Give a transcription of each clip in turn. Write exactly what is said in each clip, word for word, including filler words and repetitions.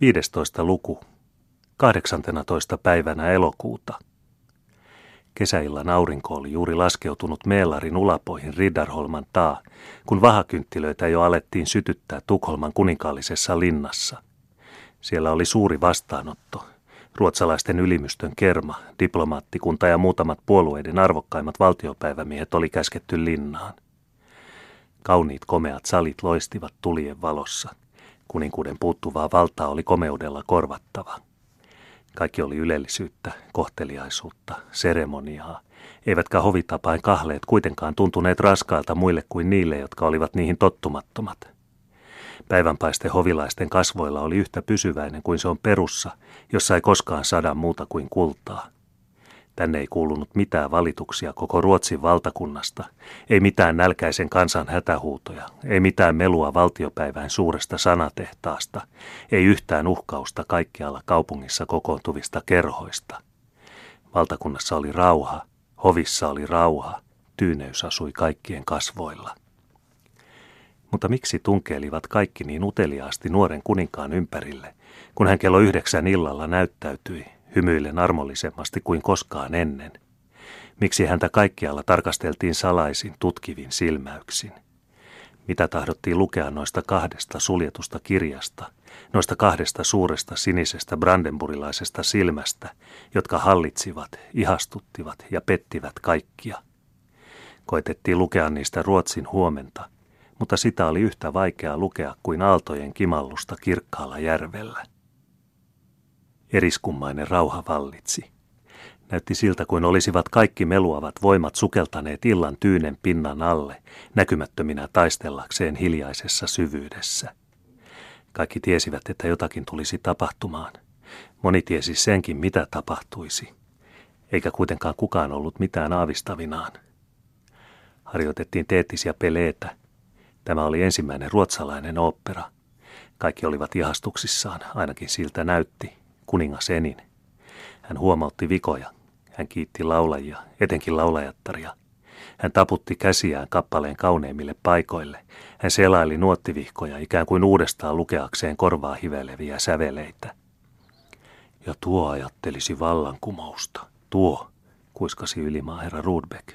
viidestoista luku. kahdeksanteenatoista päivänä elokuuta. Kesäillan aurinko oli juuri laskeutunut Mälarin ulapoihin Riddarholman taa, kun vahakynttilöitä jo alettiin sytyttää Tukholman kuninkaallisessa linnassa. Siellä oli suuri vastaanotto. Ruotsalaisten ylimystön kerma, diplomaattikunta ja muutamat puolueiden arvokkaimmat valtiopäivämiehet oli käsketty linnaan. Kauniit komeat salit loistivat tulien valossa. Kuninkuuden puuttuvaa valtaa oli komeudella korvattava. Kaikki oli ylellisyyttä, kohteliaisuutta, seremoniaa, eivätkä hovitapain kahleet kuitenkaan tuntuneet raskailta muille kuin niille, jotka olivat niihin tottumattomat. Päivänpaiste hovilaisten kasvoilla oli yhtä pysyväinen kuin se on perussa, jossa ei koskaan saada muuta kuin kultaa. Tänne ei kuulunut mitään valituksia koko Ruotsin valtakunnasta, ei mitään nälkäisen kansan hätähuutoja, ei mitään melua valtiopäivään suuresta sanatehtaasta, ei yhtään uhkausta kaikkialla kaupungissa kokoontuvista kerhoista. Valtakunnassa oli rauha, hovissa oli rauha, tyyneys asui kaikkien kasvoilla. Mutta miksi tunkeilivat kaikki niin uteliaasti nuoren kuninkaan ympärille, kun hän kello yhdeksän illalla näyttäytyi? Hymyillen armollisemmasti kuin koskaan ennen. Miksi häntä kaikkialla tarkasteltiin salaisin, tutkivin silmäyksin? Mitä tahdottiin lukea noista kahdesta suljetusta kirjasta, noista kahdesta suuresta sinisestä brandenburilaisesta silmästä, jotka hallitsivat, ihastuttivat ja pettivät kaikkia? Koitettiin lukea niistä Ruotsin huomenta, mutta sitä oli yhtä vaikeaa lukea kuin aaltojen kimallusta kirkkaalla järvellä. Eriskummainen rauha vallitsi. Näytti siltä, kuin olisivat kaikki meluavat voimat sukeltaneet illan tyynen pinnan alle, näkymättöminä taistellakseen hiljaisessa syvyydessä. Kaikki tiesivät, että jotakin tulisi tapahtumaan. Moni tiesi senkin, mitä tapahtuisi. Eikä kuitenkaan kukaan ollut mitään aavistavinaan. Harjoitettiin teettisiä peleitä. Tämä oli ensimmäinen ruotsalainen ooppera. Kaikki olivat ihastuksissaan, ainakin siltä näytti. Kuningas enin. Hän huomautti vikoja. Hän kiitti laulajia, etenkin laulajattaria. Hän taputti käsiään kappaleen kauneimmille paikoille. Hän selaili nuottivihkoja ikään kuin uudestaan lukeakseen korvaa hiveleviä säveleitä. Ja tuo ajattelisi vallankumousta. Tuo, kuiskasi ylimaaherra Rudbeck.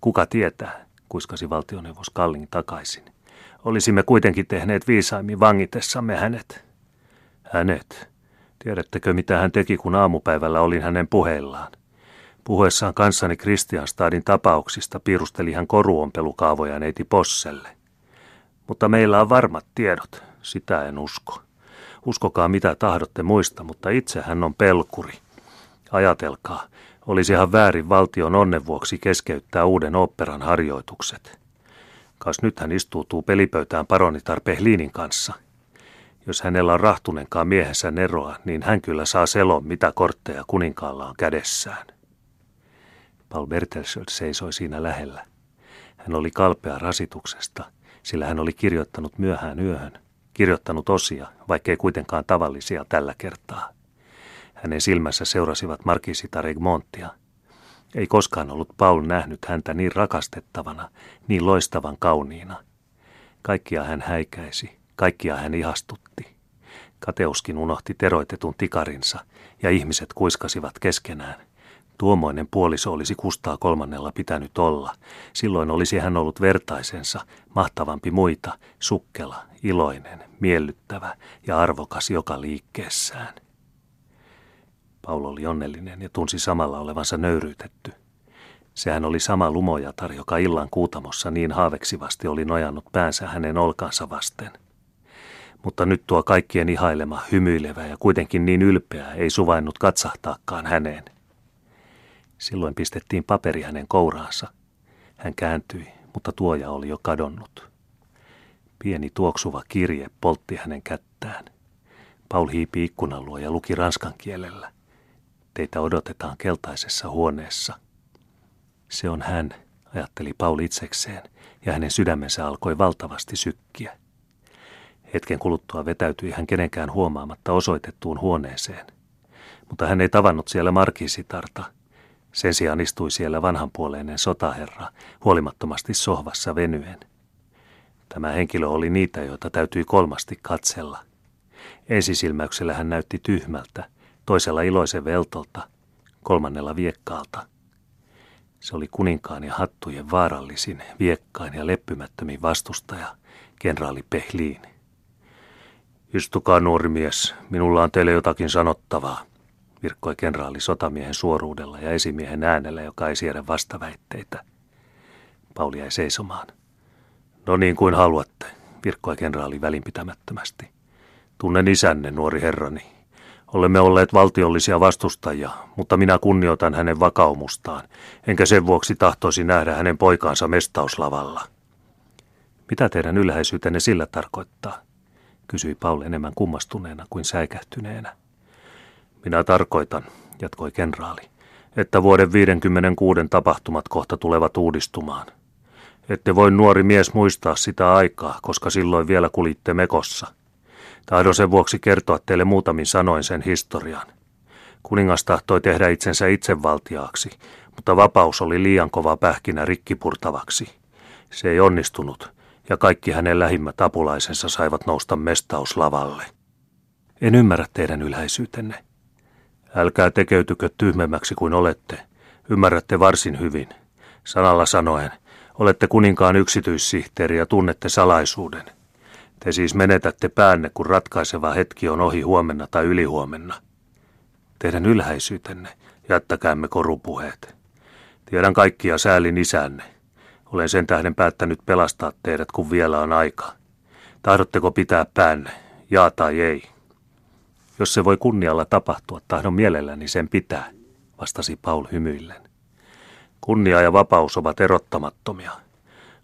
Kuka tietää, kuiskasi valtioneuvos Kalling takaisin. Olisimme kuitenkin tehneet viisaimmin vangitessamme hänet. Hänet. Tiedättekö, mitä hän teki, kun aamupäivällä olin hänen puheillaan? Puhuessaan kanssani Kristianstadin tapauksista piirusteli hän koruompelukaavoja neiti Posselle. Mutta meillä on varmat tiedot, sitä en usko. Uskokaa mitä tahdotte muista, mutta itse hän on pelkuri. Ajatelkaa, olisihan väärin valtion onnen vuoksi keskeyttää uuden oopperan harjoitukset. Kas nyt hän istuutuu pelipöytään paronitar Pehlinin kanssa. Jos hänellä on rahtunenkaan miehensä neroa, niin hän kyllä saa selon, mitä kortteja kuninkaalla on kädessään. Paul Bertelsöld seisoi siinä lähellä. Hän oli kalpea rasituksesta, sillä hän oli kirjoittanut myöhään yöhön, kirjoittanut osia, vaikkei kuitenkaan tavallisia tällä kertaa. Hänen silmässä seurasivat Markisitar Regmontia. Ei koskaan ollut Paul nähnyt häntä niin rakastettavana, niin loistavan kauniina. Kaikkia hän häikäisi. Kaikkia hän ihastutti. Kateuskin unohti teroitetun tikarinsa, ja ihmiset kuiskasivat keskenään. Tuommoinen puoliso olisi Kustaa kolmannella pitänyt olla. Silloin olisi hän ollut vertaisensa, mahtavampi muita, sukkela, iloinen, miellyttävä ja arvokas joka liikkeessään. Paul oli onnellinen ja tunsi samalla olevansa nöyryytetty. Sehän oli sama lumojatar, joka illan kuutamossa niin haaveksivasti oli nojannut päänsä hänen olkansa vasten. Mutta nyt tuo kaikkien ihailema, hymyilevä ja kuitenkin niin ylpeä ei suvainnut katsahtaakaan häneen. Silloin pistettiin paperi hänen kouraansa. Hän kääntyi, mutta tuoja oli jo kadonnut. Pieni tuoksuva kirje poltti hänen kättään. Paul hiipi ikkunan luo ja luki ranskan kielellä. Teitä odotetaan keltaisessa huoneessa. Se on hän, ajatteli Paul itsekseen, ja hänen sydämensä alkoi valtavasti sykkiä. Hetken kuluttua vetäytyi hän kenenkään huomaamatta osoitettuun huoneeseen. Mutta hän ei tavannut siellä markisitarta. Sen sijaan istui siellä vanhanpuoleinen sotaherra, huolimattomasti sohvassa venyen. Tämä henkilö oli niitä, joita täytyi kolmasti katsella. Ensisilmäyksellä hän näytti tyhmältä, toisella iloisen veltolta, kolmannella viekkaalta. Se oli kuninkaan ja hattujen vaarallisin, viekkain ja leppymättömin vastustaja, kenraali Pehlin. Istukaa, nuori mies, minulla on teille jotakin sanottavaa, virkkoi kenraali sotamiehen suoruudella ja esimiehen äänellä, joka ei siedä vastaväitteitä. Pauli jäi seisomaan. No niin kuin haluatte, virkkoi kenraali välinpitämättömästi. Tunnen isänne, nuori herrani. Olemme olleet valtiollisia vastustajia, mutta minä kunnioitan hänen vakaumustaan, enkä sen vuoksi tahtoisi nähdä hänen poikaansa mestauslavalla. Mitä teidän ylhäisyytenne sillä tarkoittaa? Kysyi Paul enemmän kummastuneena kuin säikähtyneenä. Minä tarkoitan, jatkoi kenraali, että vuoden viisikymmentäkuusi tapahtumat kohta tulevat uudistumaan. Ette voi, nuori mies, muistaa sitä aikaa, koska silloin vielä kulitte mekossa. Tahdon sen vuoksi kertoa teille muutamin sanoin sen historian. Kuningas tahtoi tehdä itsensä itsevaltiaaksi, mutta vapaus oli liian kova pähkinä rikkipurtavaksi. Se ei onnistunut, ja kaikki hänen lähimmät apulaisensa saivat nousta mestauslavalle. En ymmärrä teidän ylhäisyytenne. Älkää tekeytykö tyhmemmäksi kuin olette. Ymmärrätte varsin hyvin. Sanalla sanoen, olette kuninkaan yksityissihteeri ja tunnette salaisuuden. Te siis menetätte päänne, kun ratkaiseva hetki on ohi huomenna tai ylihuomenna. Teidän ylhäisyytenne, jättäkäämme korupuheet. Tiedän kaikkia säälin isänne. Olen sen tähden päättänyt pelastaa teidät, kun vielä on aika. Tahdotteko pitää päänne, jaa tai ei? Jos se voi kunnialla tapahtua, tahdon mielelläni sen pitää, vastasi Paul hymyillen. Kunnia ja vapaus ovat erottamattomia.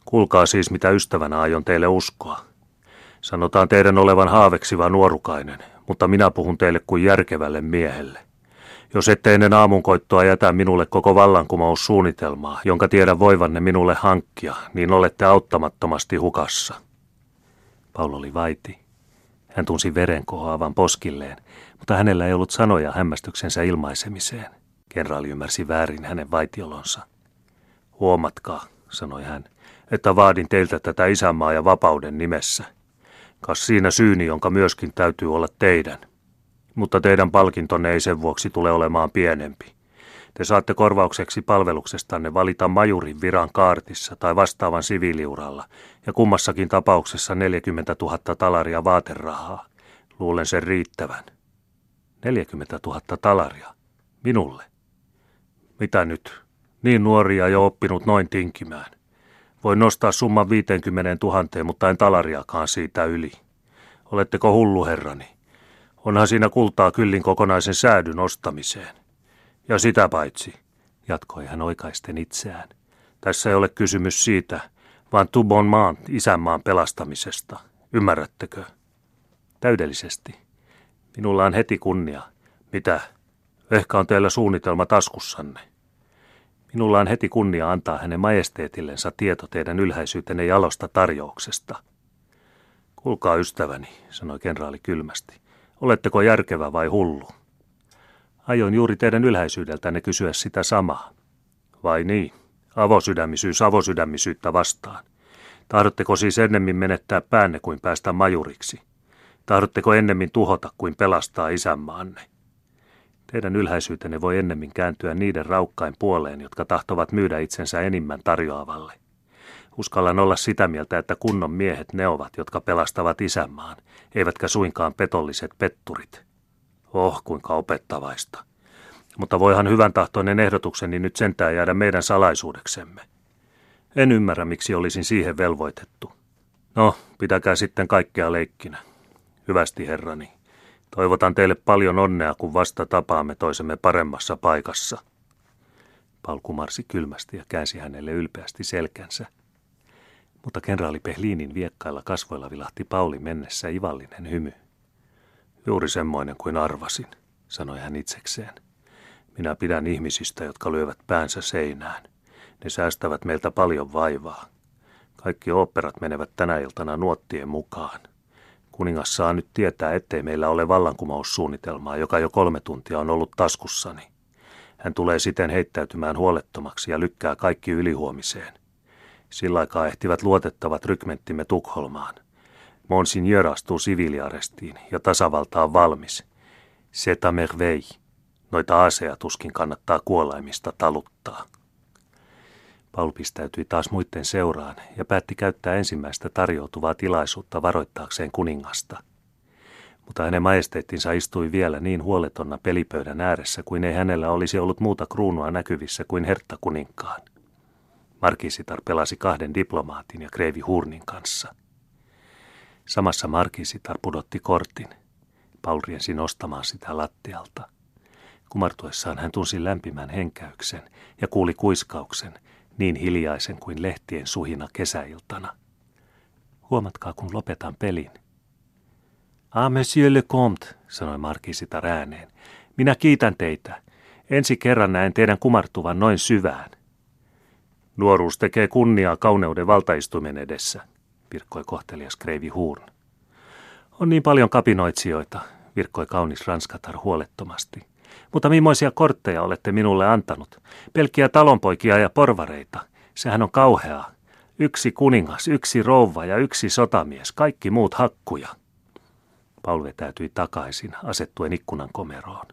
Kuulkaa siis, mitä ystävänä aion teille uskoa. Sanotaan teidän olevan haaveksiva nuorukainen, mutta minä puhun teille kuin järkevälle miehelle. Jos ette ennen aamunkoittoa jätä minulle koko vallankumoussuunnitelmaa, jonka tiedän voivanne minulle hankkia, niin olette auttamattomasti hukassa. Paul oli vaiti. Hän tunsi veren kohoavan poskilleen, mutta hänellä ei ollut sanoja hämmästyksensä ilmaisemiseen. Kenraali ymmärsi väärin hänen vaitiolonsa. Huomatkaa, sanoi hän, että vaadin teiltä tätä isänmaa ja vapauden nimessä. Kas siinä syyni, jonka myöskin täytyy olla teidän. Mutta teidän palkintonne ei sen vuoksi tule olemaan pienempi. Te saatte korvaukseksi palveluksestanne valita majurin viran kaartissa tai vastaavan siviiliuralla ja kummassakin tapauksessa neljäkymmentätuhatta talaria vaaterahaa. Luulen sen riittävän. neljäkymmentätuhatta talaria? Minulle? Mitä nyt? Niin nuoria jo oppinut noin tinkimään. Voin nostaa summan viisikymmentätuhatta, mutta en talariakaan siitä yli. Oletteko hullu, herrani? Onhan siinä kultaa kyllin kokonaisen säädyn ostamiseen. Ja sitä paitsi, jatkoi hän oikaisten itseään, tässä ei ole kysymys siitä, vaan Tubon maan, isänmaan pelastamisesta. Ymmärrättekö? Täydellisesti. Minulla on heti kunnia. Mitä? Ehkä on teillä suunnitelma taskussanne. Minulla on heti kunnia antaa hänen majesteetillensa tieto teidän ylhäisyytenne jalosta tarjouksesta. Kuulkaa, ystäväni, sanoi kenraali kylmästi. Oletteko järkevä vai hullu? Aion juuri teidän ylhäisyydeltänne kysyä sitä samaa. Vai niin? Avosydämisyys avosydämisyyttä vastaan. Tahdotteko siis ennemmin menettää päänne kuin päästä majuriksi? Tahdotteko ennemmin tuhota kuin pelastaa isänmaanne? Teidän ylhäisyytenne voi ennemmin kääntyä niiden raukkain puoleen, jotka tahtovat myydä itsensä enimmän tarjoavalle. Uskallan olla sitä mieltä, että kunnon miehet ne ovat, jotka pelastavat isänmaan, eivätkä suinkaan petolliset petturit. Oh, kuinka opettavaista. Mutta voihan hyvän tahtoinen ehdotukseni nyt sentään jäädä meidän salaisuudeksemme. En ymmärrä, miksi olisin siihen velvoitettu. No, pitäkää sitten kaikkea leikkinä. Hyvästi, herrani. Toivotan teille paljon onnea, kun vasta tapaamme toisemme paremmassa paikassa. Paul kumarsi kylmästi ja käänsi hänelle ylpeästi selkänsä. Mutta kenraali Pehlinin viekkailla kasvoilla vilahti Pauli mennessä ivallinen hymy. Juuri semmoinen kuin arvasin, sanoi hän itsekseen. Minä pidän ihmisistä, jotka lyövät päänsä seinään. Ne säästävät meiltä paljon vaivaa. Kaikki oopperat menevät tänä iltana nuottien mukaan. Kuningas saa nyt tietää, ettei meillä ole vallankumoussuunnitelmaa, joka jo kolme tuntia on ollut taskussani. Hän tulee siten heittäytymään huolettomaksi ja lykkää kaikki ylihuomiseen. Sillä aikaa ehtivät luotettavat rykmenttimme Tukholmaan. Monsignor astuu siviiliarestiin ja tasavalta on valmis. C'est à merveille. Noita aseja tuskin kannattaa kuolaimista taluttaa. Paul pistäytyi taas muitten seuraan ja päätti käyttää ensimmäistä tarjoutuvaa tilaisuutta varoittaakseen kuningasta. Mutta hänen majesteettinsa istui vielä niin huoletonna pelipöydän ääressä, kuin ei hänellä olisi ollut muuta kruunua näkyvissä kuin herttakuninkaan. Markisitar pelasi kahden diplomaatin ja kreivi Hornin kanssa. Samassa Markisitar pudotti kortin. Paul riensi nostamaan sitä lattialta. Kumartuessaan hän tunsi lämpimän henkäyksen ja kuuli kuiskauksen, niin hiljaisen kuin lehtien suhina kesäiltana. Huomatkaa, kun lopetan pelin. Ah, monsieur le comte, sanoi Markisitar ääneen. Minä kiitän teitä. Ensi kerran näen teidän kumartuvan noin syvään. Nuoruus tekee kunniaa kauneuden valtaistuimen edessä, virkkoi kohtelias kreivi Horn. On niin paljon kapinoitsijoita, virkkoi kaunis ranskatar huolettomasti. Mutta millaisia kortteja olette minulle antanut? Pelkkiä talonpoikia ja porvareita. Sehän on kauheaa. Yksi kuningas, yksi rouva ja yksi sotamies, kaikki muut hakkuja. Paul vetäytyi takaisin, asettuen ikkunan komeroon.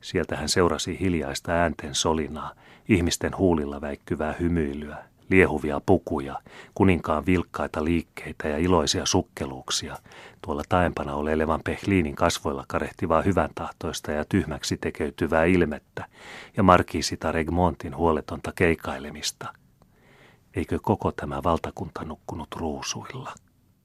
Sieltä hän seurasi hiljaista äänten solinaa, ihmisten huulilla väikkyvää hymyilyä, liehuvia pukuja, kuninkaan vilkkaita liikkeitä ja iloisia sukkeluuksia, tuolla taempana olevan Pehlinin kasvoilla karehtivaa hyväntahtoista ja tyhmäksi tekeytyvää ilmettä ja Markisitar Regmontin huoletonta keikailemista. Eikö koko tämä valtakunta nukkunut ruusuilla?